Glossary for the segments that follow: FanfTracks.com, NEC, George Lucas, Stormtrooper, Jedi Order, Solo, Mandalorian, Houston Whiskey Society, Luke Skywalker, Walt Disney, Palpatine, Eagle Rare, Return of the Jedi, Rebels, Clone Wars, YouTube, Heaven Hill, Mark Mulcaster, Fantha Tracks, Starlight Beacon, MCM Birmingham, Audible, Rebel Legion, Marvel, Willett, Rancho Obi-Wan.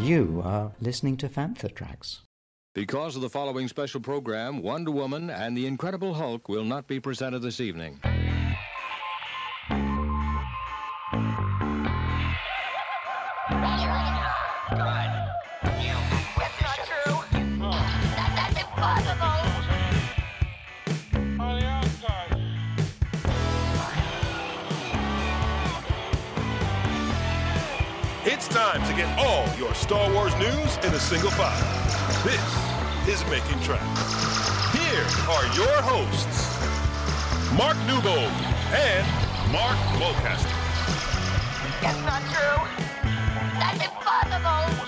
You are listening to Fantha Tracks. Because of the following special program, Wonder Woman and the Incredible Hulk will not be presented this evening. Time to get all your Star Wars news in a single file. This is Making Tracks. Here are your hosts, Mark Newbold and Mark Mulcaster. That's not true. That's impossible.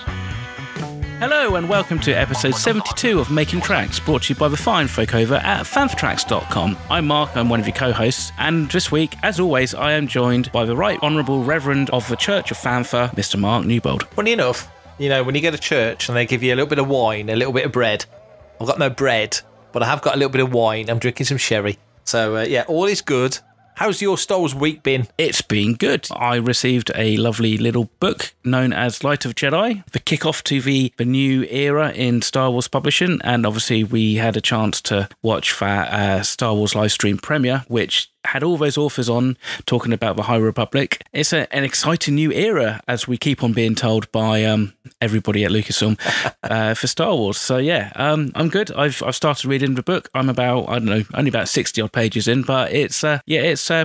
Hello and welcome to episode 72 of Making Tracks, brought to you by the fine folk over at FanfTracks.com. I'm Mark, I'm one of your co-hosts, and this week, as always, I am joined by the Right Honourable Reverend of the Church of Fantha, Mr. Mark Newbold. Funny enough, you know, when you go to church and they give you a little bit of wine, a little bit of bread, I've got no bread, but I have got a little bit of wine, I'm drinking some sherry. So, yeah, all is good. How's your Star Wars week been? It's been good. I received a lovely little book known as Light of Jedi, the kickoff to the new era in Star Wars publishing. And obviously we had a chance to watch that Star Wars live stream premiere, which had all those authors on talking about the High Republic. It's an exciting new era, as we keep on being told by everybody at Lucasfilm for Star Wars. So yeah, I'm good. I've started reading the book. I'm about, I don't know, only about 60 odd pages in, but it's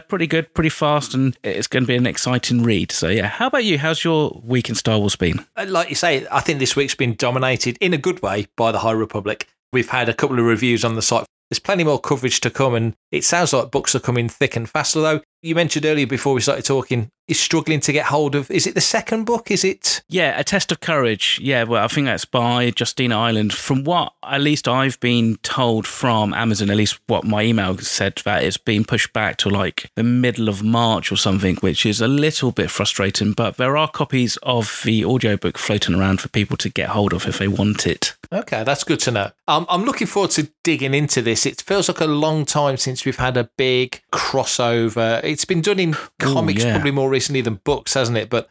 pretty good, pretty fast, and it's going to be an exciting read. So yeah, how about you? How's your week in Star Wars been? Like you say, I think this week's been dominated in a good way by the High Republic. We've had a couple of reviews on the site. There's plenty more coverage to come, and it sounds like books are coming thick and fast. Although you mentioned earlier before we started talking, is struggling to get hold of, is it the second book? Is it? Yeah, A Test of Courage. Yeah, well, I think that's by Justina Ireland. From what at least I've been told from Amazon, at least what my email said, that it's been pushed back to like the middle of March or something, which is a little bit frustrating. But there are copies of the audiobook floating around for people to get hold of if they want it. Okay, that's good to know. I'm looking forward to digging into this. It feels like a long time since we've had a big crossover. It's been done in comics probably more recently than books, hasn't it? But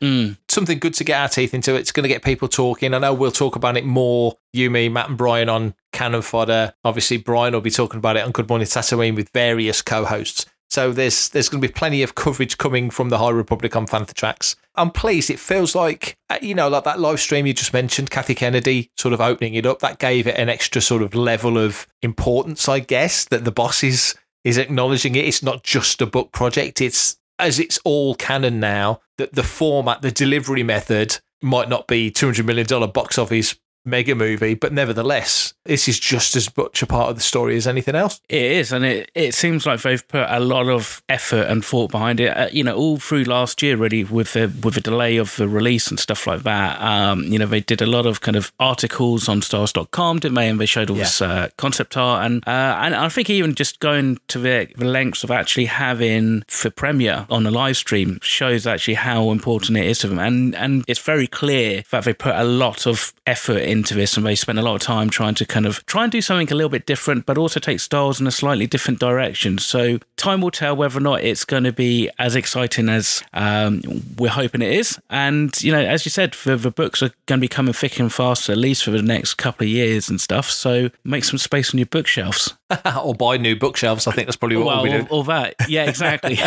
something good to get our teeth into. It's going to get people talking. I know we'll talk about it more, you, me, Matt and Brian on Cannon Fodder. Obviously, Brian will be talking about it on Good Morning Tatooine with various co-hosts. So there's going to be plenty of coverage coming from the High Republic on Fantha Tracks. I'm pleased. It feels like, you know, like that live stream you just mentioned, Kathy Kennedy sort of opening it up. That gave it an extra sort of level of importance, I guess, that the boss is acknowledging it. It's not just a book project. It's, as it's all canon now, that the format, the delivery method might not be $200 million box office mega movie, but nevertheless, this is just as much a part of the story as anything else. It is, and it seems like they've put a lot of effort and thought behind it. You know, all through last year, really, with the delay of the release and stuff like that. You know, they did a lot of kind of articles on stars.com, didn't they? And they showed all this concept art, and I think even just going to the lengths of actually having the premiere on a live stream shows actually how important it is to them, and it's very clear that they put a lot of effort into this, and they spent a lot of time trying to kind of try and do something a little bit different, but also take Star Wars in a slightly different direction. So time will tell whether or not it's going to be as exciting as we're hoping it is. And, you know, as you said, the books are going to be coming thick and fast, at least for the next couple of years and stuff. So make some space on your bookshelves. Or buy new bookshelves. I think that's probably what we'll be doing. Or that. Yeah, exactly.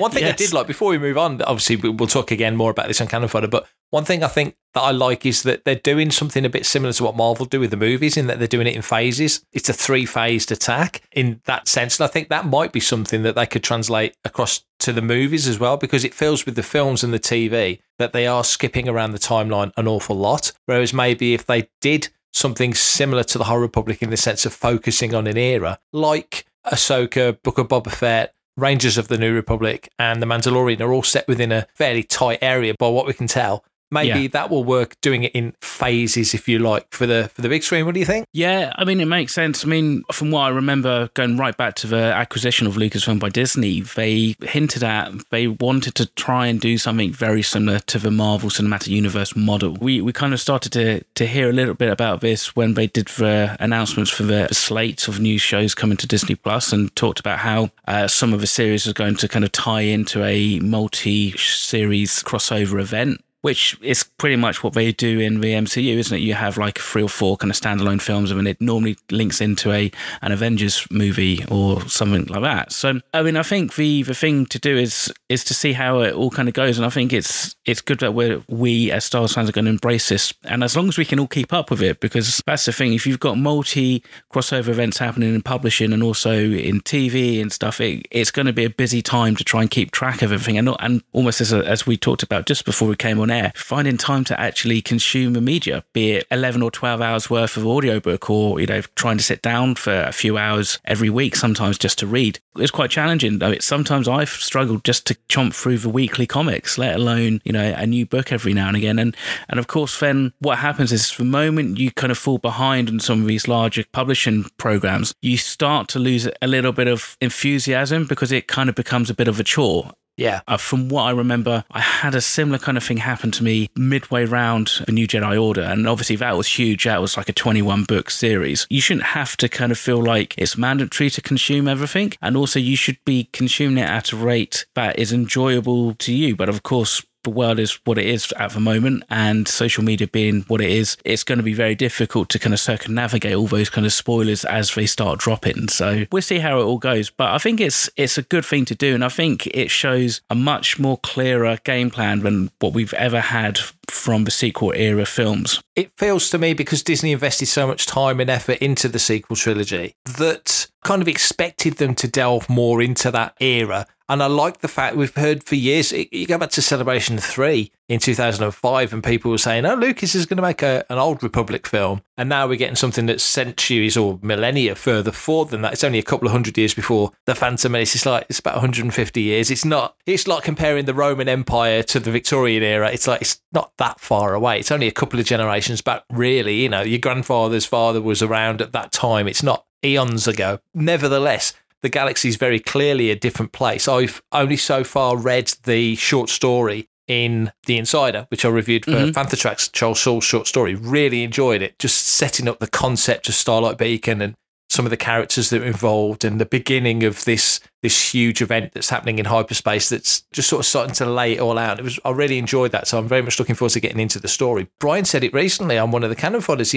One thing I did like, before we move on, obviously we'll talk again more about this on Cannon Fodder, but one thing I think that I like is that they're doing something a bit similar to what Marvel do with the movies, in that they're doing it in phases. It's a three-phased attack in that sense. And I think that might be something that they could translate across to the movies as well, because it feels with the films and the TV that they are skipping around the timeline an awful lot. Whereas maybe if they did something similar to the High Republic in the sense of focusing on an era, like Ahsoka, Book of Boba Fett, Rangers of the New Republic and The Mandalorian are all set within a fairly tight area by what we can tell. Maybe that will work, doing it in phases, if you like, for the big screen. What do you think? Yeah, I mean, it makes sense. I mean, from what I remember, going right back to the acquisition of Lucasfilm by Disney, they hinted at they wanted to try and do something very similar to the Marvel Cinematic Universe model. We kind of started to hear a little bit about this when they did the announcements for the slate of new shows coming to Disney Plus, and talked about how some of the series was going to kind of tie into a multi-series crossover event. which is pretty much what they do in the MCU, isn't it? You have like 3 or 4 kind of standalone films, and it normally links into an Avengers movie or something like that. So, I mean, I think the thing to do is to see how it all kind of goes, and I think it's good that we as Star Wars fans are going to embrace this, and as long as we can all keep up with it, because that's the thing. If you've got multi-crossover events happening in publishing and also in TV and stuff, it's going to be a busy time to try and keep track of everything, and almost as we talked about just before we came on air, finding time to actually consume the media, be it 11 or 12 hours worth of audiobook, or trying to sit down for a few hours every week sometimes just to read. It's quite challenging. I mean, sometimes I've struggled just to chomp through the weekly comics, let alone a new book every now and again. And of course, then what happens is the moment you kind of fall behind on some of these larger publishing programs, you start to lose a little bit of enthusiasm because it kind of becomes a bit of a chore. Yeah. From what I remember, I had a similar kind of thing happen to me midway round the New Jedi Order. And obviously that was huge. That was like a 21-book series. You shouldn't have to kind of feel like it's mandatory to consume everything. And also you should be consuming it at a rate that is enjoyable to you. But of course, the world is what it is at the moment, and social media being what it is, it's going to be very difficult to kind of circumnavigate all those kind of spoilers as they start dropping. So we'll see how it all goes, but I think it's a good thing to do, and I think it shows a much more clearer game plan than what we've ever had from the sequel era films. It feels to me, because Disney invested so much time and effort into the sequel trilogy, that kind of expected them to delve more into that era. And I like the fact we've heard for years, you go back to Celebration 3 in 2005 and people were saying, oh, Lucas is going to make an Old Republic film. And now we're getting something that's centuries or millennia further forward than that. It's only a couple of hundred years before The Phantom Menace. It's about 150 years. It's like comparing the Roman Empire to the Victorian era. It's not that far away. It's only a couple of generations back, really. Your grandfather's father was around at that time. It's not eons ago. Nevertheless, the galaxy is very clearly a different place. I've only so far read the short story in The Insider, which I reviewed for Fantha Tracks, Charles Soule's short story. Really enjoyed it. Just setting up the concept of Starlight Beacon and some of the characters that are involved and the beginning of this huge event that's happening in hyperspace that's just sort of starting to lay it all out. I really enjoyed that, so I'm very much looking forward to getting into the story. Brian said it recently on one of the Cannon Fodders,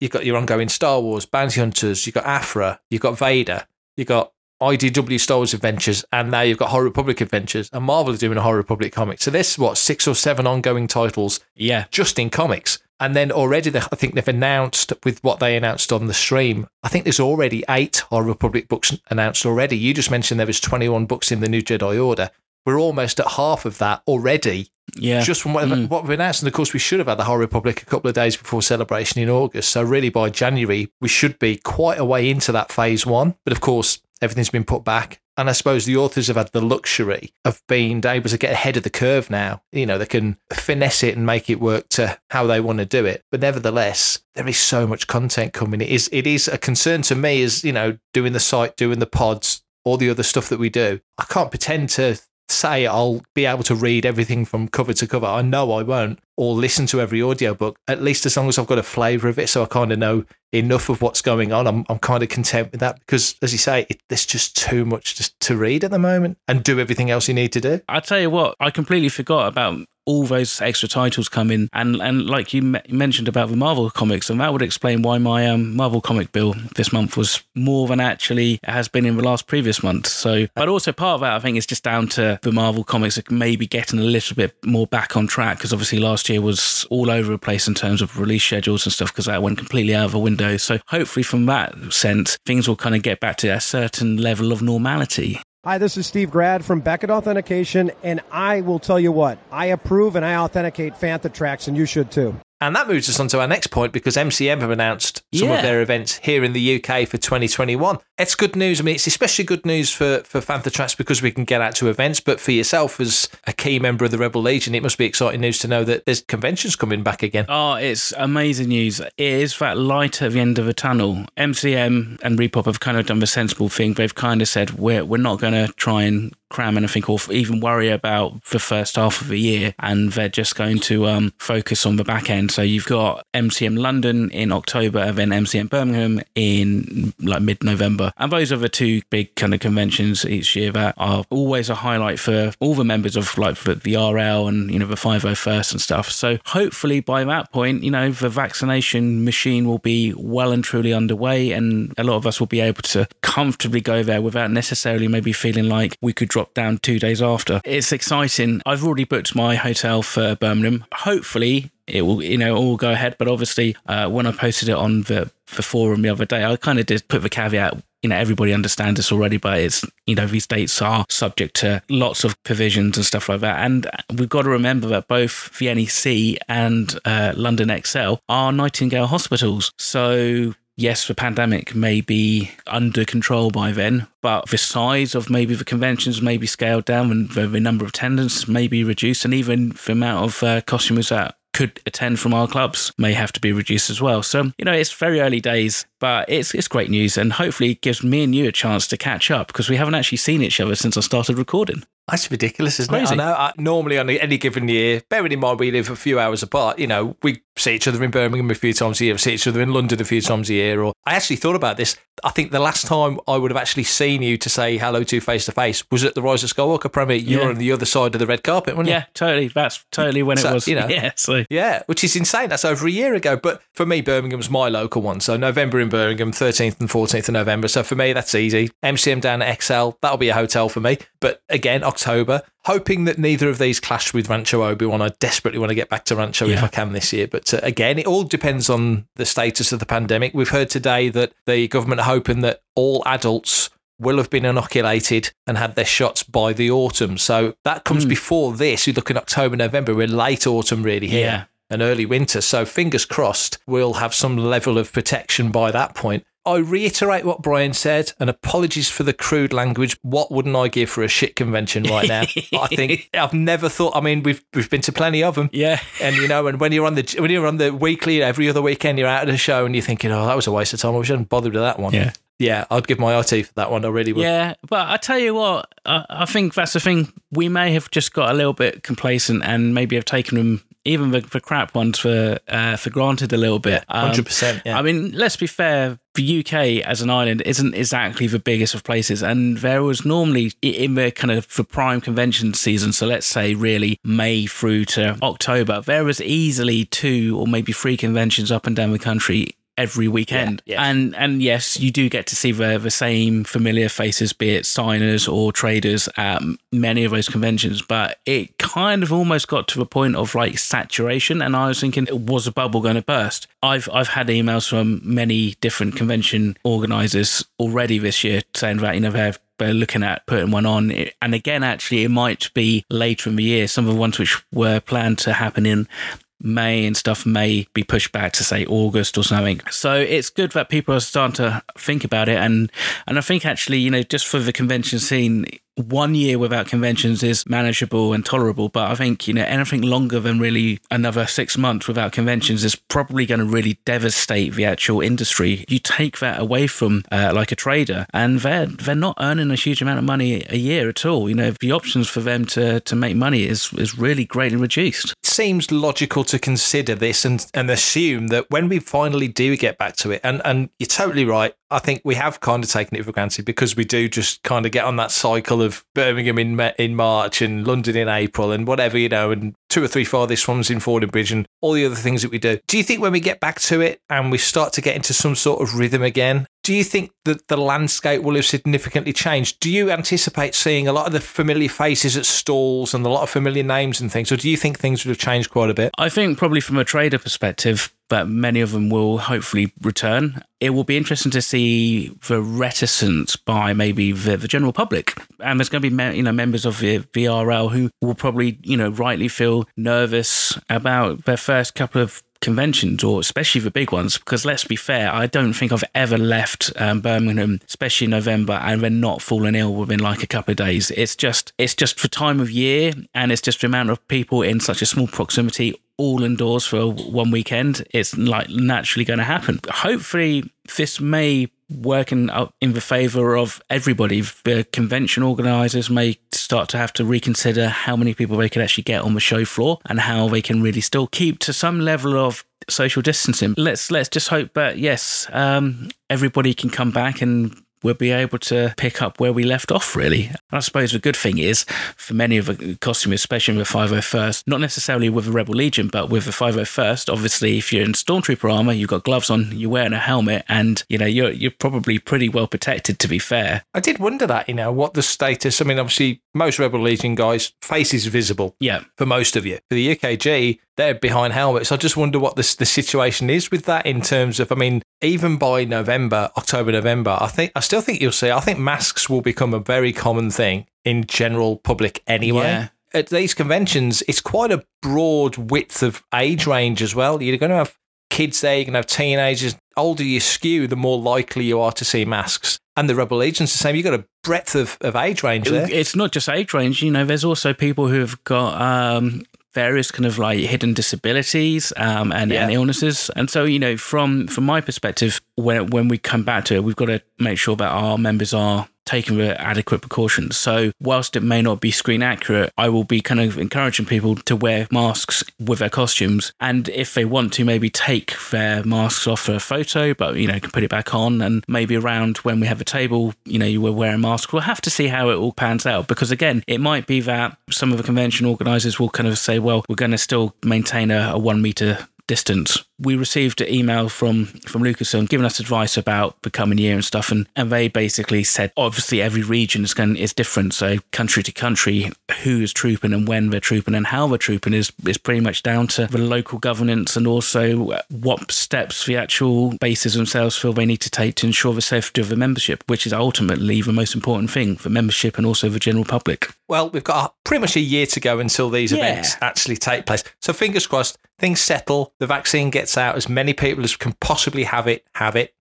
you've got your ongoing Star Wars, Bounty Hunters, you've got Aphra, you've got Vader, you've got IDW Star Wars Adventures, and now you've got High Republic Adventures, and Marvel are doing a High Republic comic. So there's, 6 or 7 ongoing titles just in comics. And then already, I think they've announced, with what they announced on the stream, I think there's already 8 High Republic books announced already. You just mentioned there was 21 books in the New Jedi Order. We're almost at half of that already, just from what we've announced. And of course, we should have had the High Republic a couple of days before Celebration in August. So really, by January, we should be quite a way into that phase 1. But of course, everything's been put back. And I suppose the authors have had the luxury of being able to get ahead of the curve now. They can finesse it and make it work to how they want to do it. But nevertheless, there is so much content coming. It is a concern to me as, doing the site, doing the pods, all the other stuff that we do. I can't pretend to say I'll be able to read everything from cover to cover. I know I won't, or listen to every audiobook, at least as long as I've got a flavour of it, so I kind of know enough of what's going on. I'm kind of content with that, because as you say, there's just too much to read at the moment and do everything else you need to do. I'll tell you what, I completely forgot about all those extra titles come in, and like you mentioned about the Marvel comics, and that would explain why my Marvel comic bill this month was more than actually it has been in the last previous month. So, but also part of that, I think, is just down to the Marvel comics maybe getting a little bit more back on track, because obviously last year was all over the place in terms of release schedules and stuff, because that went completely out of the window. So hopefully from that sense, things will kind of get back to a certain level of normality. Hi, this is Steve Grad from Beckett Authentication, and I will tell you what, I approve and I authenticate Fantha Tracks, and you should too. And that moves us on to our next point, because MCM have announced some of their events here in the UK for 2021. It's good news. I mean, it's especially good news for Fantha Tracks because we can get out to events, but for yourself as a key member of the Rebel Legion, it must be exciting news to know that there's conventions coming back again. Oh, it's amazing news. It is that light at the end of the tunnel. MCM and Repop have kind of done the sensible thing. They've kind of said, we're not going to try and cram anything or even worry about the first half of the year, and they're just going to focus on the back end. So you've got MCM London in October and then MCM Birmingham in like mid-November, and those are the two big kind of conventions each year that are always a highlight for all the members of like the RL and, you know, the 501st and stuff. So hopefully by that point, you know, the vaccination machine will be well and truly underway, and a lot of us will be able to comfortably go there without necessarily maybe feeling like we could drop down 2 days after. It's exciting. I've already booked my hotel for Birmingham. Hopefully it will, you know, all go ahead. But obviously when I posted it on the forum the other day, I kind of did put the caveat, you know, everybody understands this already, but it's, you know, these dates are subject to lots of provisions and stuff like that. And we've got to remember that both the NEC and London XL are Nightingale hospitals. So yes, the pandemic may be under control by then, but the size of maybe the conventions may be scaled down, and the number of attendance may be reduced, and even the amount of costumers that could attend from our clubs may have to be reduced as well. So, you know, it's very early days, but it's great news, and hopefully it gives me and you a chance to catch up, because we haven't actually seen each other since I started recording. That's ridiculous, isn't it? I know. Normally on any given year, bearing in mind we live a few hours apart, you know, we see each other in Birmingham a few times a year, we see each other in London a few times a year. Or I actually thought about this. I think the last time I would have actually seen you to say hello to face-to-face was at the Rise of Skywalker premiere. You were on the other side of the red carpet, weren't you? Yeah, totally. That's totally when it was. You know, yeah, which is insane. That's over a year ago. But for me, Birmingham's my local one. So November in Birmingham, 13th and 14th of November. So for me, that's easy. MCM down at XL, that'll be a hotel for me. But again, October, hoping that neither of these clash with Rancho Obi-Wan. I desperately want to get back to Rancho if I can this year. But again, it all depends on the status of the pandemic. We've heard today that the government are hoping that all adults will have been inoculated and had their shots by the autumn. So that comes before this. You look in October, November, we're late autumn really here. Yeah. And early winter. So fingers crossed, we'll have some level of protection by that point. I reiterate what Brian said, and apologies for the crude language. What wouldn't I give for a shit convention right now? I think I've never thought. I mean, we've been to plenty of them, And you know, and when you're on the weekly, every other weekend, you're out at a show, and you're thinking, oh, that was a waste of time. I wish I hadn't bothered with that one. Yeah. Yeah, I'd give my IT for that one. I really would. Yeah, but I tell you what, I think that's the thing. We may have just got a little bit complacent and maybe have taken them, even the crap ones, for granted a little bit. 100%. I mean, let's be fair. The UK as an island isn't exactly the biggest of places, and there was normally in the kind of the prime convention season, so let's say really May through to October, there was easily 2 or maybe 3 conventions up and down the country every weekend. And yes, you do get to see the same familiar faces, be it signers or traders at many of those conventions, but it kind of almost got to the point of like saturation, and I was thinking, was a bubble going to burst? I've had emails from many different convention organisers already this year saying that, you know, they're looking at putting one on, and again actually it might be later in the year. Some of the ones which were planned to happen in May and stuff may be pushed back to say August or something. So it's good that people are starting to think about it, and I think actually, you know, just for the convention scene, 1 year without conventions is manageable and tolerable, but I think, you know, anything longer than really another 6 months without conventions is probably going to really devastate the actual industry. You take that away from like a trader, and they're not earning a huge amount of money a year at all. You know, the options for them to make money is really greatly reduced. It seems logical to consider this and assume that when we finally do get back to it, and you're totally right, I think we have kind of taken it for granted because we do just kind of get on that cycle of Birmingham in March and London in April and whatever, you know, and 2 or 3 farthest ones in Fordham Bridge and all the other things that we do. Do you think when we get back to it and we start to get into some sort of rhythm again, do you think that the landscape will have significantly changed? Do you anticipate seeing a lot of the familiar faces at stalls and a lot of familiar names and things, or do you think things would have changed quite a bit? I think probably from a trader perspective, but many of them will hopefully return. It will be interesting to see the reticence by maybe the general public. And there's going to be, you know, members of the VRL who will probably, you know, rightly feel nervous about their first couple of conventions, or especially the big ones, because let's be fair, I don't think I've ever left Birmingham, especially in November, and then not fallen ill within like a couple of days. It's just for time of year, and it's just the amount of people in such a small proximity all indoors for one weekend. It's like naturally going to happen. Hopefully this may working up in the favour of everybody. The convention organisers may start to have to reconsider how many people they can actually get on the show floor and how they can really still keep to some level of social distancing. Let's just hope that, yes, everybody can come back and we'll be able to pick up where we left off, really. And I suppose the good thing is, for many of the costumers, especially with the 501st, not necessarily with the Rebel Legion, but with the 501st, obviously, if you're in Stormtrooper armour, you've got gloves on, you're wearing a helmet, and, you know, you're probably pretty well protected, to be fair. I did wonder that, you know, what the status... I mean, obviously, most Rebel Legion guys, face is visible. Yeah. For most of you. For the UKG, they're behind helmets. I just wonder what the situation is with that in terms of, I mean, even by October, November, I still think you'll see, I think masks will become a very common thing in general public anyway. Yeah. At these conventions, it's quite a broad width of age range as well. You're going to have kids there, you're going to have teenagers. The older you skew, the more likely you are to see masks. And the Rebel Legion's the same. You've got a breadth of age range there. It's not just age range. You know, there's also people who have got... various kind of like hidden disabilities and illnesses. And so, you know, from my perspective, when we come back to it, we've got to make sure that our members are taking the adequate precautions. So whilst it may not be screen accurate, I will be kind of encouraging people to wear masks with their costumes. And if they want to, maybe take their masks off for a photo, but, you know, can put it back on. And maybe around when we have a table, you know, you were wearing masks. We'll have to see how it all pans out. Because again, it might be that some of the convention organisers will kind of say, well, we're going to still maintain a 1 metre distance. We received an email from Lucasfilm giving us advice about the coming year and stuff, and they basically said, obviously every region is different, so country to country, who is trooping and when they're trooping and how they're trooping is pretty much down to the local governance, and also what steps the actual bases themselves feel they need to take to ensure the safety of the membership, which is ultimately the most important thing for membership and also the general public. Well, we've got pretty much a year to go until these events actually take place. So fingers crossed, things settle, the vaccine gets out, as many people as can possibly have it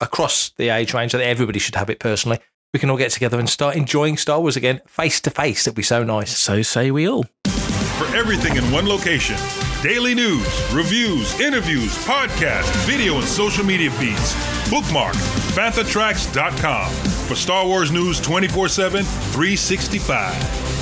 across the age range. I think everybody should have it personally. We can all get together and start enjoying Star Wars again face to face. That'd be so nice. So say we all. For everything in one location, daily news, reviews, interviews, podcasts, video and social media feeds, bookmark FanthaTracks.com for Star Wars news 24/7, 365.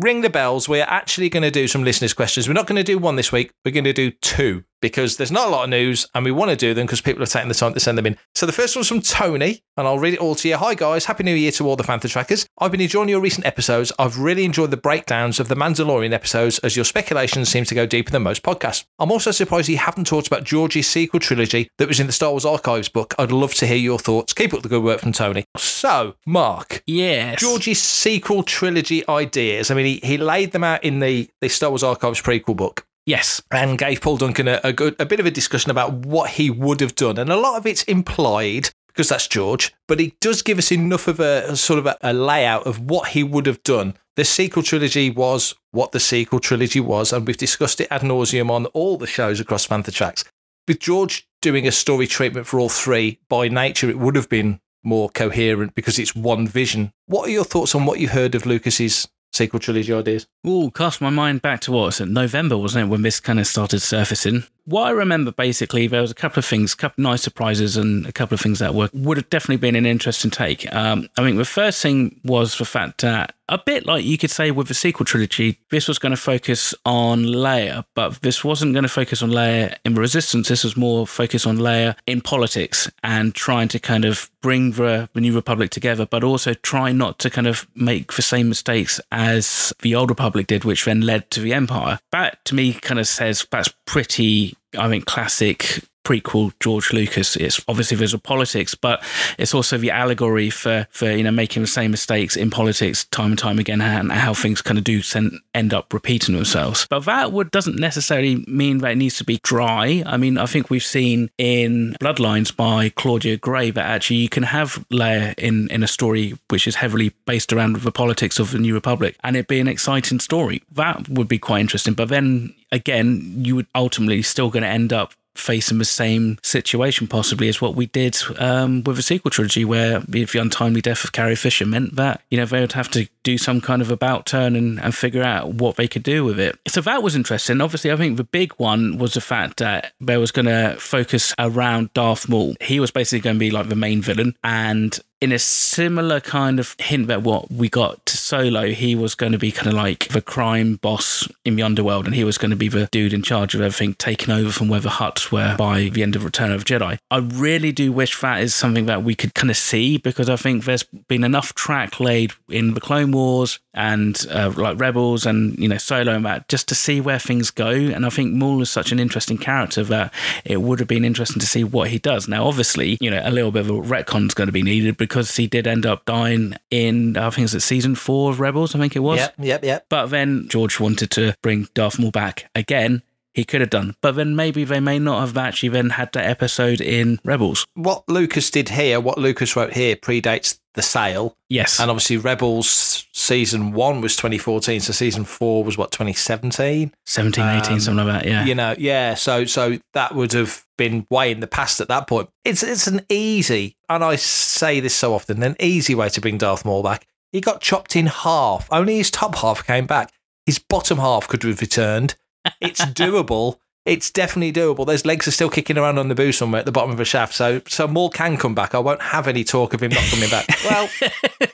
Ring the bells. We're actually going to do some listeners' questions. We're not going to do one this week. We're going to do two because there's not a lot of news and we want to do them because people are taking the time to send them in. So the first one's from Tony, and I'll read it all to you. Hi, guys. Happy New Year to all the Fantha Trackers. I've been enjoying your recent episodes. I've really enjoyed the breakdowns of the Mandalorian episodes as your speculation seems to go deeper than most podcasts. I'm also surprised you haven't talked about Georgie's sequel trilogy that was in the Star Wars Archives book. I'd love to hear your thoughts. Keep up the good work from Tony. So, Mark. Yes. Georgie's sequel trilogy ideas. I mean, he laid them out in the Star Wars Archives prequel book. Yes. And gave Paul Duncan a bit of a discussion about what he would have done. And a lot of it's implied, because that's George, but he does give us enough of a sort of a layout of what he would have done. The sequel trilogy was what the sequel trilogy was, and we've discussed it ad nauseum on all the shows across Fantha Tracks. With George doing a story treatment for all three, by nature it would have been more coherent because it's one vision. What are your thoughts on what you heard of Lucas's sequel trilogy ideas? Ooh, cast my mind back to November, wasn't it, when this kind of started surfacing? What I remember, basically, there was a couple of things, a couple of nice surprises and a couple of things that would have definitely been an interesting take. I mean, the first thing was the fact that, a bit like you could say with the sequel trilogy, this was going to focus on Leia, but this wasn't going to focus on Leia in the Resistance. This was more focused on Leia in politics and trying to kind of bring the New Republic together, but also try not to kind of make the same mistakes as the Old Republic did, which then led to the Empire. That, to me, kind of says that's pretty, I think, classic prequel George Lucas. It's obviously visual politics, but it's also the allegory for you know, making the same mistakes in politics time and time again, and how things kind of do end up repeating themselves. But that doesn't necessarily mean that it needs to be dry. I mean, I think we've seen in Bloodlines by Claudia Gray that actually you can have Leia in a story which is heavily based around the politics of the New Republic, and it'd be an exciting story. That would be quite interesting. But then again, you would ultimately still going to end up facing the same situation possibly as what we did with the sequel trilogy, where the untimely death of Carrie Fisher meant that, you know, they would have to do some kind of about turn and figure out what they could do with it. So that was interesting. Obviously, I think the big one was the fact that they was going to focus around Darth Maul. He was basically going to be like the main villain, and in a similar kind of hint that what we got to Solo, he was going to be kind of like the crime boss in the underworld, and he was going to be the dude in charge of everything, taking over from where the Hutts were by the end of Return of the Jedi. I really do wish that is something that we could kind of see, because I think there's been enough track laid in the Clone Wars and like Rebels and, you know, Solo and that, just to see where things go. And I think Maul is such an interesting character that it would have been interesting to see what he does. Now, obviously, you know, a little bit of a retcon is going to be needed, because he did end up dying in, I think it's season 4 of Rebels, I think it was. Yep. But then George wanted to bring Darth Maul back again. He could have done, but then maybe they may not have actually then had that episode in Rebels. What Lucas did here, what Lucas wrote here, predates the sale. Yes. And obviously Rebels season 1 was 2014, so season 4 was what, 2017? 18, something like that, yeah. You know, yeah, so that would have been way in the past at that point. It's an easy, and I say this so often, an easy way to bring Darth Maul back. He got chopped in half. Only his top half came back. His bottom half could have returned. It's doable. It's definitely doable. Those legs are still kicking around on the boo somewhere at the bottom of a shaft. So Maul can come back. I won't have any talk of him not coming back. Well,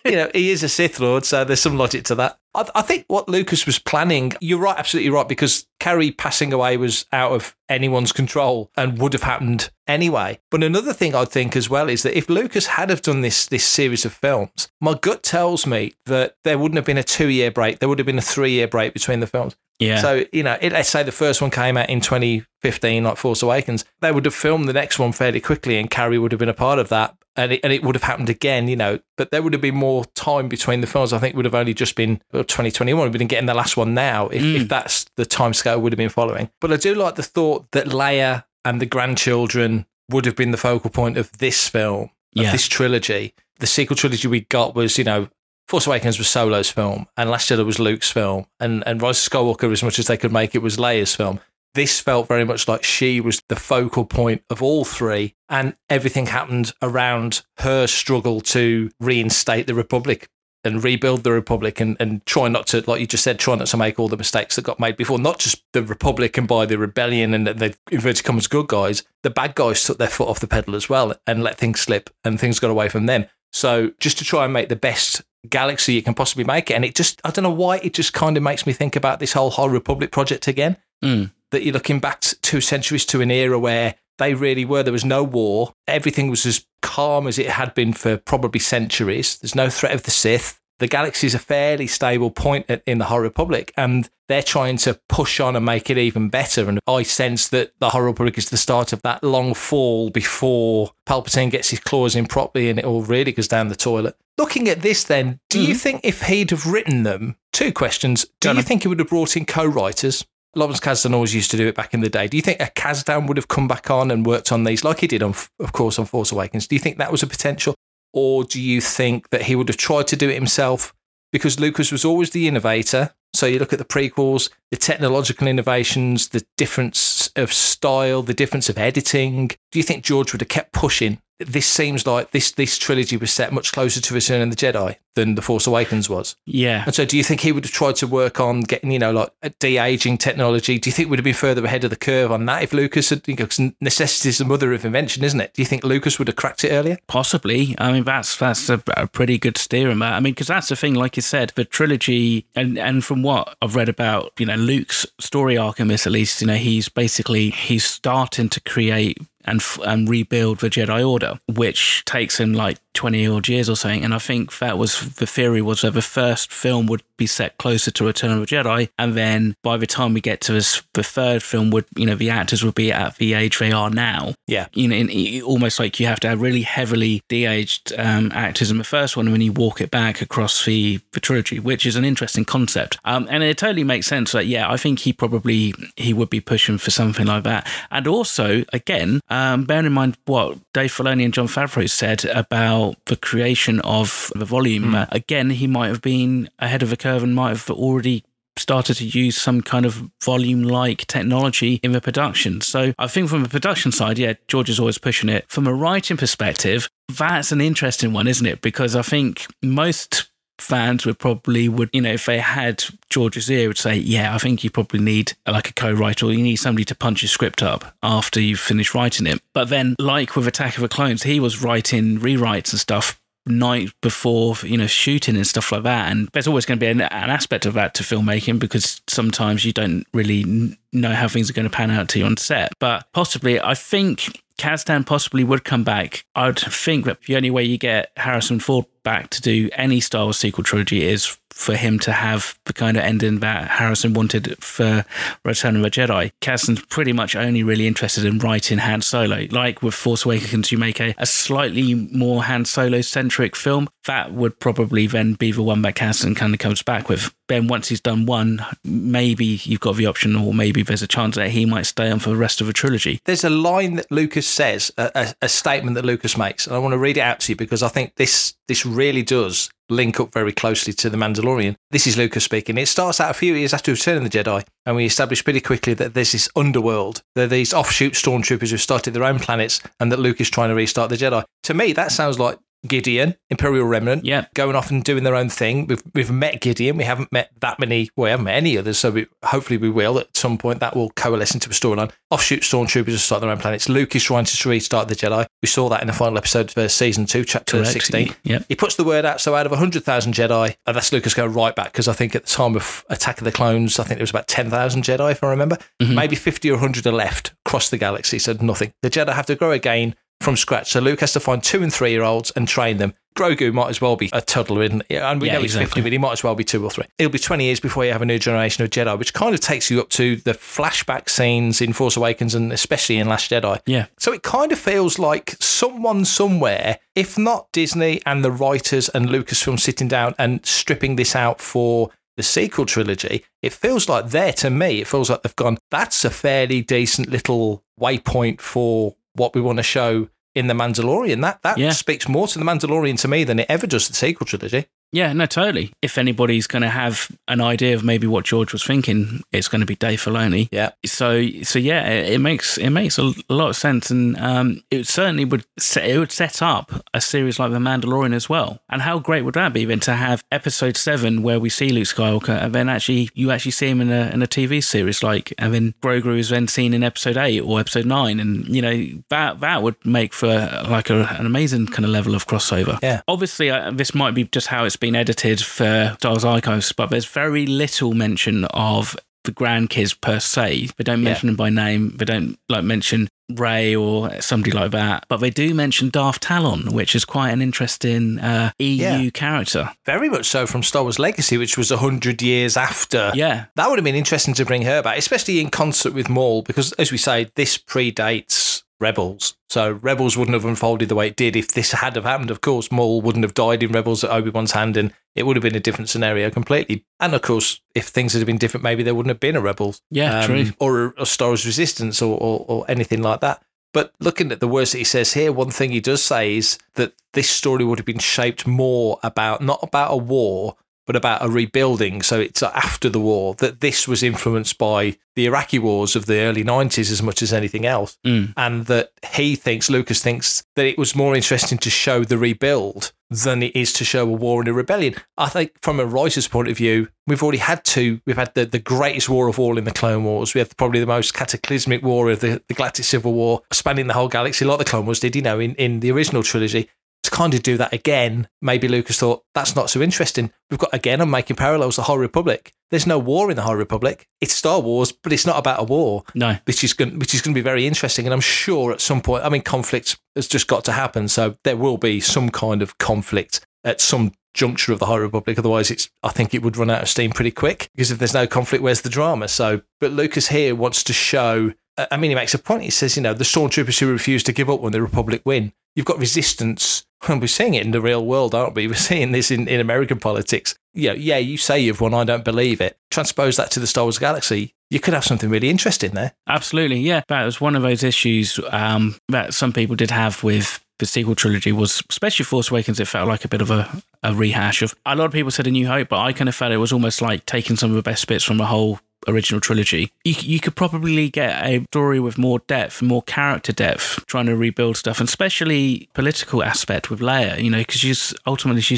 you know, he is a Sith Lord, so there's some logic to that. I think what Lucas was planning, you're right, absolutely right, because Carrie passing away was out of anyone's control and would have happened anyway. But another thing I think as well is that if Lucas had have done this series of films, my gut tells me that there wouldn't have been a 2-year break. There would have been a 3-year break between the films. Yeah. So, you know, let's say the first one came out in 2015, like Force Awakens, they would have filmed the next one fairly quickly and Carrie would have been a part of that, and it would have happened again, you know, but there would have been more time between the films. I think it would have only just been 2021. We've been getting the last one now, if that's the timescale would have been following. But I do like the thought that Leia and the grandchildren would have been the focal point of this film, of this trilogy. The sequel trilogy we got was, you know, Force Awakens was Solo's film, and Last Jedi was Luke's film, and Rise of Skywalker, as much as they could make it, was Leia's film. This felt very much like she was the focal point of all three, and everything happened around her struggle to reinstate the Republic and rebuild the Republic and try not to, like you just said, try not to make all the mistakes that got made before, not just the Republic and by the rebellion and the inverted commas good guys. The bad guys took their foot off the pedal as well and let things slip, and things got away from them. So just to try and make the best galaxy you can possibly make it, and it just, I don't know why, it just kind of makes me think about this whole High Republic project again, that you're looking back 2 centuries to an era where they really were, there was no war, everything was as calm as it had been for probably centuries, there's no threat of the Sith, the galaxy's a fairly stable point in the High Republic, and they're trying to push on and make it even better, and I sense that the High Republic is the start of that long fall before Palpatine gets his claws in properly and it all really goes down the toilet. Looking at this then, do you think if he'd have written them, 2 questions, do you think he would have brought in co-writers? Lawrence Kasdan always used to do it back in the day. Do you think a Kasdan would have come back on and worked on these like he did, of course, on Force Awakens? Do you think that was a potential? Or do you think that he would have tried to do it himself? Because Lucas was always the innovator. So you look at the prequels, the technological innovations, the difference of style, the difference of editing. Do you think George would have kept pushing? This seems like this trilogy was set much closer to Return of the Jedi than The Force Awakens was. Yeah. And so do you think he would have tried to work on getting, you know, like de-aging technology? Do you think would have been further ahead of the curve on that if Lucas had, because necessity is the mother of invention, isn't it? Do you think Lucas would have cracked it earlier? Possibly. I mean, that's a pretty good steer on that. I mean, because that's the thing, like you said, the trilogy, and from what I've read about, you know, Luke's story arc in this, at least, you know, he's starting to create and rebuild the Jedi Order, which takes him like 20 odd years or something. And I think that was the theory, was that the first film would be set closer to Return of the Jedi, and then by the time we get to the third film, would, you know, the actors would be at the age they are now. Yeah, you know, in, almost like you have to have really heavily de-aged actors in the first one, and then you walk it back across the trilogy, which is an interesting concept. And it totally makes sense that I think he would be pushing for something like that. And also, again, bearing in mind what Dave Filoni and Jon Favreau said about the creation of the volume, again, he might have been ahead of the curve and might have already started to use some kind of volume-like technology in the production. So I think from the production side, yeah, George is always pushing it. From a writing perspective, that's an interesting one, isn't it? Because I think most fans would, you know, if they had George's ear, would say, yeah, I think you probably need like a co-writer, or you need somebody to punch your script up after you've finished writing it. But then, like with Attack of the Clones, he was writing rewrites and stuff night before, you know, shooting and stuff like that. And there's always going to be an aspect of that to filmmaking, because sometimes you don't really know how things are going to pan out to you on set. But possibly, I think Kazdan possibly would come back. I would think that the only way you get Harrison Ford back to do any Star Wars sequel trilogy is for him to have the kind of ending that Harrison wanted for Return of the Jedi. Kazdan's pretty much only really interested in writing Han Solo. Like with Force Awakens, you make a slightly more Han Solo-centric film. That would probably then be the one that Kazdan kind of comes back with. Then once he's done one, maybe you've got the option, or maybe there's a chance that he might stay on for the rest of the trilogy. There's a line that Lucas says, a statement that Lucas makes, and I want to read it out to you because I think this really does link up very closely to The Mandalorian. This is Lucas speaking. It starts out a few years after Return of the Jedi, and we establish pretty quickly that there's this underworld. There are these offshoot stormtroopers who've started their own planets, and that Luke is trying to restart the Jedi. To me, that sounds like Gideon, Imperial Remnant, yeah, going off and doing their own thing. We've met Gideon. We haven't met that many. Well, we haven't met any others. So hopefully we will at some point. That will coalesce into a storyline. Offshoot stormtroopers will start their own planets. Luke is trying to restart the Jedi. We saw that in the final episode of season 2, chapter 16. Yeah. He puts the word out. So out of 100,000 Jedi, and that's Lucas going right back, because I think at the time of Attack of the Clones, I think there was about 10,000 Jedi, if I remember. Mm-hmm. Maybe 50 or 100 are left across the galaxy. So nothing. The Jedi have to grow again from scratch. So Luke has to find 2 and 3-year-olds and train them. Grogu might as well be a toddler, isn't he? And we know he's exactly 50, but he might as well be 2 or 3. It'll be 20 years before you have a new generation of Jedi, which kind of takes you up to the flashback scenes in Force Awakens and especially in Last Jedi. Yeah. So it kind of feels like someone somewhere, if not Disney and the writers and Lucasfilm sitting down and stripping this out for the sequel trilogy, it feels like it feels like they've gone, that's a fairly decent little waypoint for what we want to show in The Mandalorian. That speaks more to The Mandalorian to me than it ever does the sequel trilogy. Yeah, no, totally. If anybody's going to have an idea of maybe what George was thinking, it's going to be Dave Filoni. Yeah. So yeah, it makes a lot of sense, and it certainly would set up a series like The Mandalorian as well. And how great would that be then to have episode 7 where we see Luke Skywalker, and then you see him in a TV series, like, and then Grogu is then seen in episode 8 or episode 9, and you know that would make for like an amazing kind of level of crossover. Yeah. Obviously, this might be just how it's been edited for Star Wars Archives, but there's very little mention of the grandkids per se. They don't mention them by name. They don't mention Ray or somebody like that, but they do mention Darth Talon, which is quite an interesting EU character. Very much so, from Star Wars Legacy, which was 100 years after. Yeah. That would have been interesting to bring her back, especially in concert with Maul, because as we say, this predates Rebels. So Rebels wouldn't have unfolded the way it did if this had have happened. Of course, Maul wouldn't have died in Rebels at Obi-Wan's hand, and it would have been a different scenario completely. And of course, if things had been different, maybe there wouldn't have been a Rebels. Yeah, true. Or a Star Wars Resistance or anything like that. But looking at the words that he says here, one thing he does say is that this story would have been shaped more about, not about a war, but about a rebuilding. So it's after the war, that this was influenced by the Iraqi wars of the early 90s as much as anything else. Mm. And that Lucas thinks that it was more interesting to show the rebuild than it is to show a war and a rebellion. I think from a writer's point of view, we've already had the greatest war of all in the Clone Wars. We have probably the most cataclysmic war of the Galactic Civil War, spanning the whole galaxy, like the Clone Wars did, you know, in the original trilogy. To kind of do that again, maybe Lucas thought, that's not so interesting. We've got, again, I'm making parallels, the High Republic. There's no war in the High Republic. It's Star Wars, but it's not about a war. No. Which is going to be very interesting. And I'm sure at some point, I mean, conflict has just got to happen. So there will be some kind of conflict at some juncture of the High Republic. Otherwise, I think it would run out of steam pretty quick, because if there's no conflict, where's the drama? But Lucas here wants to show, I mean, he makes a point. He says, you know, the stormtroopers who refuse to give up when the Republic win. You've got resistance, and we're seeing it in the real world, aren't we? We're seeing this in American politics. You know, yeah, you say you've won, I don't believe it. Transpose that to the Star Wars galaxy, you could have something really interesting there. Absolutely, yeah. That was one of those issues that some people did have with the sequel trilogy was, especially Force Awakens, it felt like a bit of a rehash of, a lot of people said A New Hope, but I kind of felt it was almost like taking some of the best bits from the whole original trilogy. You could probably get a story with more depth, more character depth, trying to rebuild stuff, and especially political aspect with Leia, you know, because she's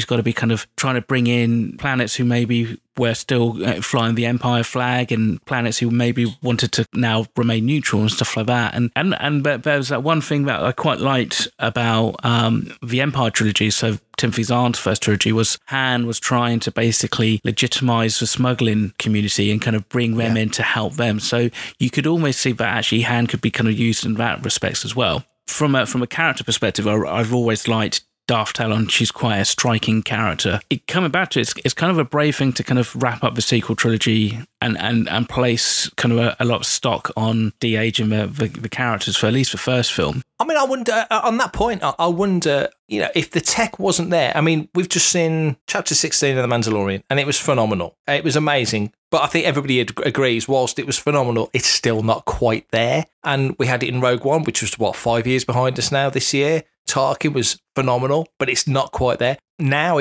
got to be kind of trying to bring in planets who maybe were still flying the Empire flag, and planets who maybe wanted to now remain neutral and stuff like that. And there was that one thing that I quite liked about the Empire trilogy, so Timothy Zahn's first trilogy, was Han was trying to basically legitimise the smuggling community and kind of bring them in to help them. So you could almost see that actually Han could be kind of used in that respects as well. From a character perspective, I've always liked Darth Talon. She's quite a striking character. Coming back to it, it's kind of a brave thing to kind of wrap up the sequel trilogy and place kind of a lot of stock on de-aging the characters for at least the first film. I mean, I wonder, on that point, I wonder, you know, if the tech wasn't there. I mean, we've just seen Chapter 16 of The Mandalorian, and it was phenomenal. It was amazing. But I think everybody agrees, whilst it was phenomenal, it's still not quite there. And we had it in Rogue One, which was, 5 years behind us now this year. Tarkin was phenomenal, but it's not quite there. Now,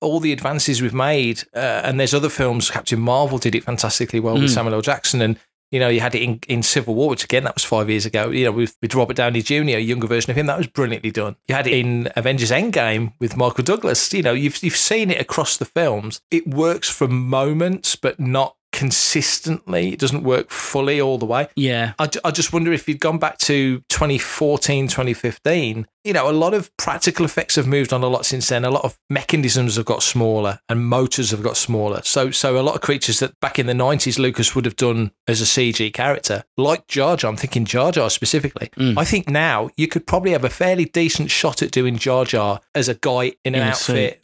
all the advances we've made, and there's other films, Captain Marvel did it fantastically well with Samuel L. Jackson, and, you know, you had it in Civil War, which, again, that was 5 years ago, you know, with Robert Downey Jr., a younger version of him, that was brilliantly done. You had it in Avengers Endgame with Michael Douglas, you know, you've seen it across the films. It works for moments, but not consistently. It doesn't work fully all the way. Yeah. I just wonder if you'd gone back to 2014, 2015, you know, a lot of practical effects have moved on a lot since then. A lot of mechanisms have got smaller and motors have got smaller. So a lot of creatures that back in the 90s Lucas would have done as a CG character, like Jar Jar, I'm thinking Jar Jar specifically. I think now you could probably have a fairly decent shot at doing Jar Jar as a guy in an outfit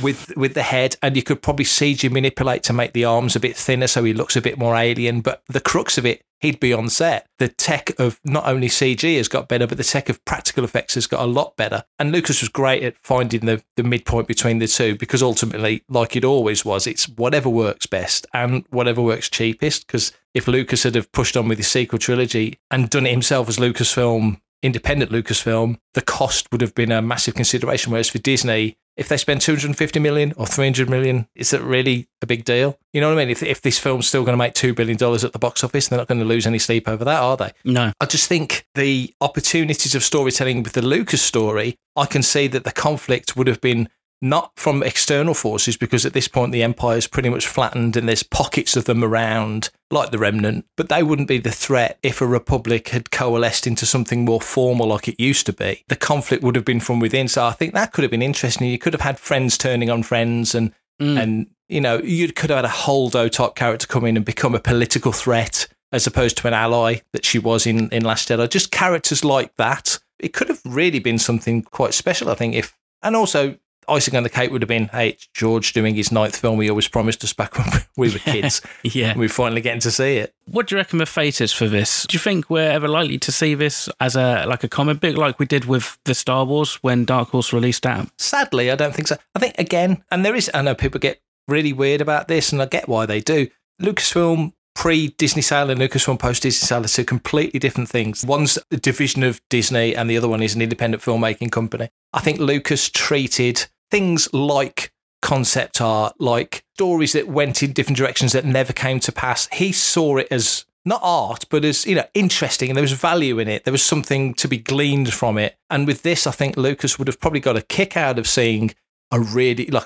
with the head, and you could probably CG manipulate to make the arms a bit thinner, so he looks a bit more alien. But the crux of it, he'd be on set. The tech of not only CG has got better, but the tech of practical effects has got a lot better. And Lucas was great at finding the midpoint between the two, because ultimately, like it always was, it's whatever works best and whatever works cheapest. Because if Lucas had have pushed on with his sequel trilogy and done it himself as Lucasfilm, independent Lucasfilm, the cost would have been a massive consideration. Whereas for Disney, if they spend 250 million or 300 million, is that really a big deal? You know what I mean? If this film's still going to make $2 billion at the box office, they're not going to lose any sleep over that, are they? No. I just think the opportunities of storytelling with the Lucas story, I can see that the conflict would have been not from external forces, because at this point the Empire's pretty much flattened and there's pockets of them around, like the Remnant, but they wouldn't be the threat if a Republic had coalesced into something more formal like it used to be. The conflict would have been from within, so I think that could have been interesting. You could have had friends turning on friends and you know, you could have had a Holdo type character come in and become a political threat as opposed to an ally that she was in Last Jedi. Just characters like that. It could have really been something quite special, I think, and also icing on the cake would have been, hey, it's George doing his 9th film he always promised us back when we were kids. Yeah. We're finally getting to see it. What do you reckon the fate is for this? Do you think we're ever likely to see this as a comic book like we did with the Star Wars when Dark Horse released that? Sadly, I don't think so. I think, again, I know people get really weird about this, and I get why they do. Lucasfilm pre-Disney sale and Lucasfilm post-Disney sale are two completely different things. One's a division of Disney and the other one is an independent filmmaking company. I think Lucas treated things like concept art, like stories that went in different directions that never came to pass. He saw it as not art, but as, you know, interesting, and there was value in it. There was something to be gleaned from it. And with this, I think Lucas would have probably got a kick out of seeing a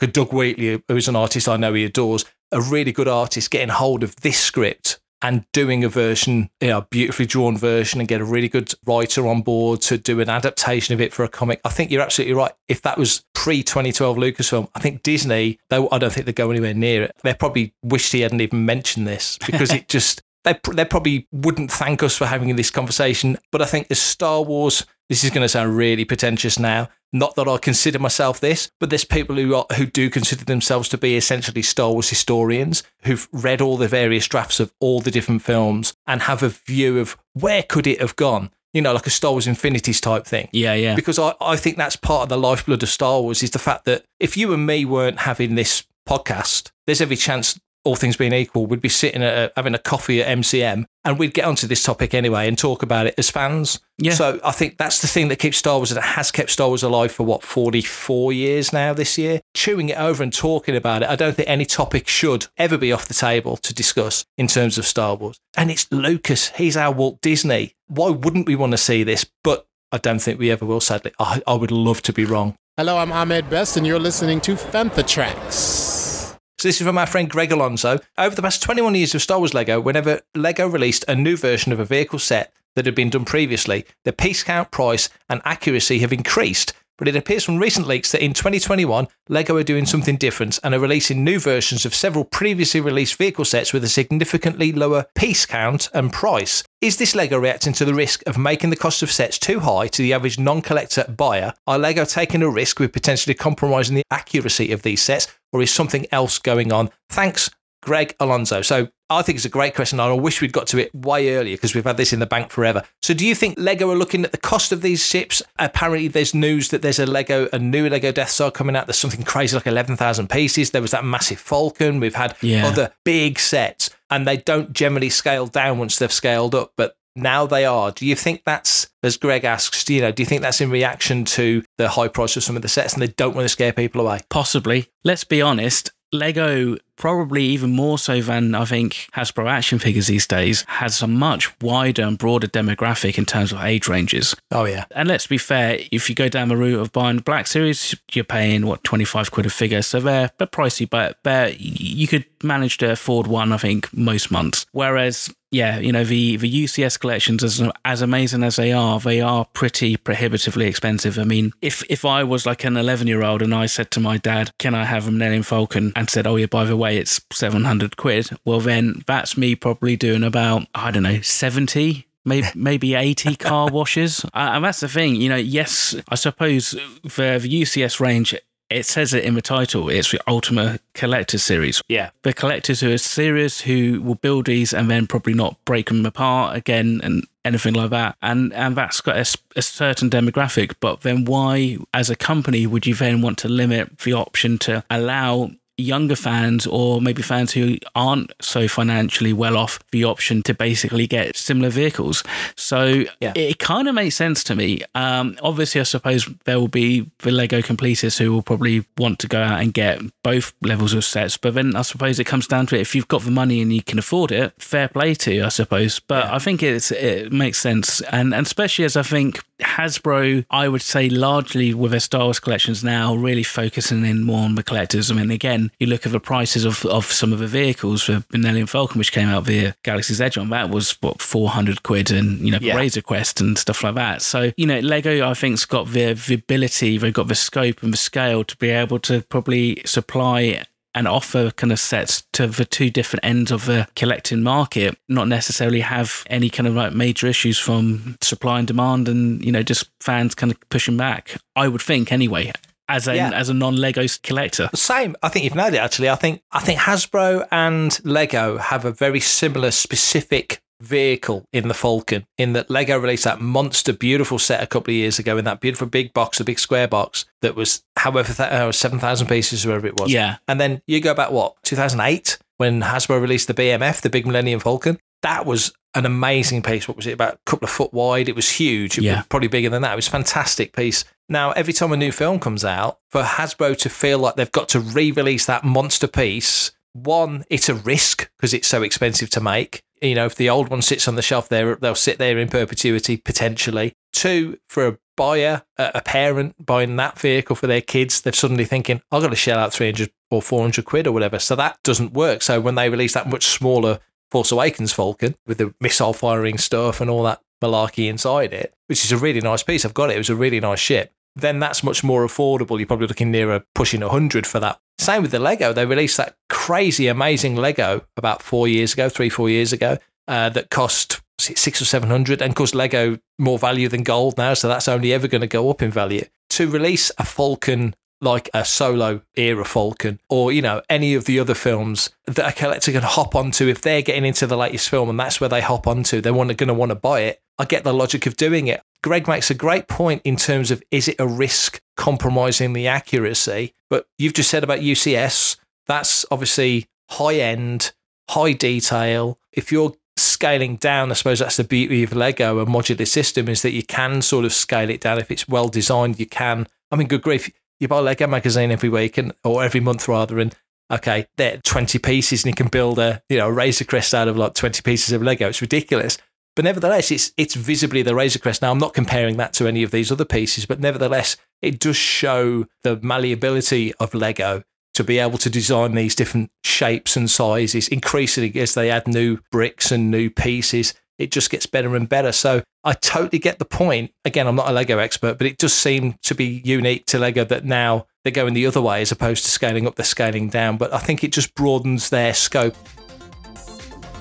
Doug Wheatley, who is an artist I know he adores, a really good artist getting hold of this script and doing a version, you know, a beautifully drawn version, and get a really good writer on board to do an adaptation of it for a comic. I think you're absolutely right. If that was pre-2012 Lucasfilm, I think Disney, I don't think they'd go anywhere near it. They probably wished he hadn't even mentioned this, because it just, they probably wouldn't thank us for having this conversation. But I think as Star Wars, this is going to sound really pretentious now, not that I consider myself this, but there's people who do consider themselves to be essentially Star Wars historians who've read all the various drafts of all the different films and have a view of where could it have gone? You know, like a Star Wars Infinities type thing. Yeah, yeah. Because I think that's part of the lifeblood of Star Wars, is the fact that if you and me weren't having this podcast, there's every chance all things being equal, we'd be sitting at having a coffee at MCM and we'd get onto this topic anyway and talk about it as fans. Yeah. So I think that's the thing that keeps Star Wars, that has kept Star Wars alive for, 44 years now this year? Chewing it over and talking about it, I don't think any topic should ever be off the table to discuss in terms of Star Wars. And it's Lucas. He's our Walt Disney. Why wouldn't we want to see this? But I don't think we ever will, sadly. I would love to be wrong. Hello, I'm Ahmed Best, and you're listening to Fantha Tracks. So this is from our friend Greg Alonso. Over the past 21 years of Star Wars Lego, whenever Lego released a new version of a vehicle set that had been done previously, the piece count, price, and accuracy have increased. But it appears from recent leaks that in 2021, Lego are doing something different and are releasing new versions of several previously released vehicle sets with a significantly lower piece count and price. Is this Lego reacting to the risk of making the cost of sets too high to the average non-collector buyer? Are Lego taking a risk with potentially compromising the accuracy of these sets, or is something else going on? Thanks, Greg Alonso. So I think it's a great question. I wish we'd got to it way earlier because we've had this in the bank forever. So do you think Lego are looking at the cost of these ships? Apparently there's news that there's a new Lego Death Star coming out. There's something crazy like 11,000 pieces. There was that massive Falcon. We've had other big sets, and they don't generally scale down once they've scaled up, but now they are. Do you think that's, as Greg asks, do you think that's in reaction to the high price of some of the sets and they don't want to scare people away? Possibly. Let's be honest. Lego, probably even more so than I think Hasbro action figures these days, has a much wider and broader demographic in terms of age ranges. Oh, yeah. And let's be fair, if you go down the route of buying the Black Series, you're paying, £25 a figure. So they're pricey, but you could manage to afford one, I think, most months. Whereas, the UCS collections, as amazing as they are pretty prohibitively expensive. I mean, if I was like an 11-year-old and I said to my dad, can I have a Millennium Falcon? And said, oh yeah, by the way, it's £700. Well, then that's me probably doing about, 70, maybe 80 car washes. And that's the thing, yes, I suppose for the UCS range, it says it in the title, it's the Ultimate Collector Series. Yeah. The collectors who are serious, who will build these and then probably not break them apart again and anything like that. And that's got a certain demographic. But then why, as a company, would you then want to limit the option to allow younger fans or maybe fans who aren't so financially well off the option to basically get similar vehicles? So It kind of makes sense to me. Obviously, I suppose there will be the Lego completists who will probably want to go out and get both levels of sets. But then I suppose it comes down to it. If you've got the money and you can afford it, fair play to you, I suppose. But I think it makes sense. And especially as I think Hasbro, I would say largely with their Star Wars collections now, really focusing in more on the collectors. I mean, again, you look at the prices of some of the vehicles for Millennium Falcon, which came out via Galaxy's Edge on, that was, £400 and, Razor Quest and stuff like that. So, Lego, I think, has got the ability, they've got the scope and the scale to be able to probably supply and offer kind of sets to the two different ends of the collecting market, not necessarily have any kind of like major issues from supply and demand and, just fans kind of pushing back, I would think anyway, as a non-Lego collector. Same. I think you've nailed it, actually. I think Hasbro and Lego have a very similar specific vehicle in the Falcon, in that Lego released that monster beautiful set a couple of years ago in that beautiful big box, the big square box that was 7,000 pieces, whatever it was. Yeah. And then you go back, 2008, when Hasbro released the BMF, the big Millennium Falcon. That was an amazing piece. What was it, about a couple of foot wide? It was huge. It was probably bigger than that. It was a fantastic piece. Now, every time a new film comes out, for Hasbro to feel like they've got to re-release that monster piece, one, it's a risk because it's so expensive to make. If the old one sits on the shelf there, they'll sit there in perpetuity, potentially. Two, for a buyer, a parent buying that vehicle for their kids, they're suddenly thinking, I've got to shell out $300 or $400 or whatever. So that doesn't work. So when they release that much smaller Force Awakens Falcon with the missile firing stuff and all that malarkey inside it, which is a really nice piece, I've got it, it was a really nice ship, then that's much more affordable. You're probably looking nearer pushing 100 for that. Same with the Lego. They released that crazy, amazing Lego about 4 years ago, that cost $600 or $700. And of course, Lego, more value than gold now, so that's only ever going to go up in value. To release a Falcon like a Solo era Falcon, or, any of the other films that a collector can hop onto if they're getting into the latest film and that's where they hop onto, they're going to want to buy it. I get the logic of doing it. Greg makes a great point in terms of, is it a risk compromising the accuracy? But you've just said about UCS, that's obviously high end, high detail. If you're scaling down, I suppose that's the beauty of Lego, a modular system, is that you can sort of scale it down. If it's well designed, you can. I mean, good grief, you buy a Lego magazine every week or every month rather, and okay, they're 20 pieces, and you can build a Razor Crest out of like 20 pieces of Lego. It's ridiculous. But nevertheless, it's visibly the Razor Crest. Now, I'm not comparing that to any of these other pieces, but nevertheless, it does show the malleability of Lego to be able to design these different shapes and sizes. Increasingly, as they add new bricks and new pieces, it just gets better and better. So I totally get the point. Again, I'm not a Lego expert, but it does seem to be unique to Lego that now they're going the other way as opposed to scaling up, they're scaling down. But I think it just broadens their scope.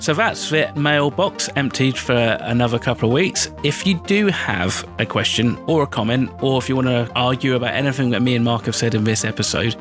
So that's it, mailbox emptied for another couple of weeks. If you do have a question or a comment, or if you want to argue about anything that me and Mark have said in this episode,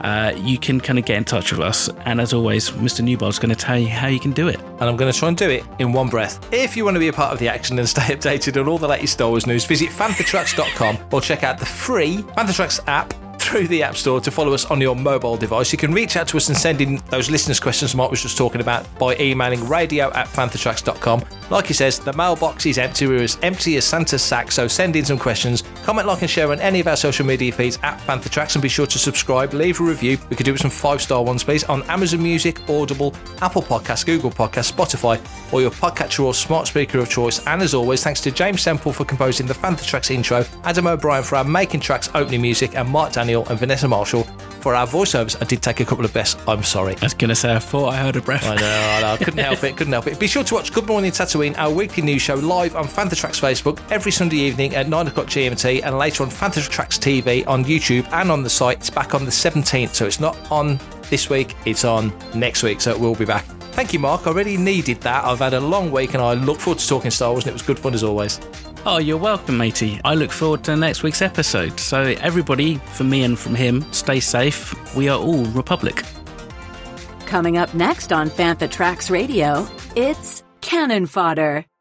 you can kind of get in touch with us. And as always, Mr. Newbold's going to tell you how you can do it. And I'm going to try and do it in one breath. If you want to be a part of the action and stay updated on all the latest Star Wars news, visit FanfTracks.com or check out the free Fantha Tracks app through the App Store to follow us on your mobile device. You can reach out to us and send in those listeners' questions Mark was just talking about by emailing radio@fanthatracks.com. Like he says, the mailbox is empty. We're as empty as Santa's sack, so send in some questions. Comment, like, and share on any of our social media feeds @FanthaTracks, and be sure to subscribe, leave a review. We could do with some 5-star ones, please, on Amazon Music, Audible, Apple Podcasts, Google Podcasts, Spotify, or your podcatcher or smart speaker of choice. And as always, thanks to James Semple for composing the Fantha Tracks intro, Adam O'Brien for our Making Tracks opening music, and Mark Daniel and Vanessa Marshall for our voiceovers. I did take a couple of breaths. I'm sorry. I was going to say, I thought I heard a breath. I know. Couldn't help it. Be sure to watch Good Morning Tatooine, our weekly news show, live on Fantha Tracks Facebook every Sunday evening at 9 o'clock GMT, and later on Fantha Tracks TV on YouTube and on the site. It's back on the 17th, so it's not on this week, it's on next week, so it will be back. Thank you, Mark. I really needed that. I've had a long week, and I look forward to talking Star Wars, and it was good fun as always. Oh, you're welcome, matey. I look forward to next week's episode. So everybody, from me and from him, stay safe. We are all Republic. Coming up next on Fantha Tracks Radio, it's Cannon Fodder.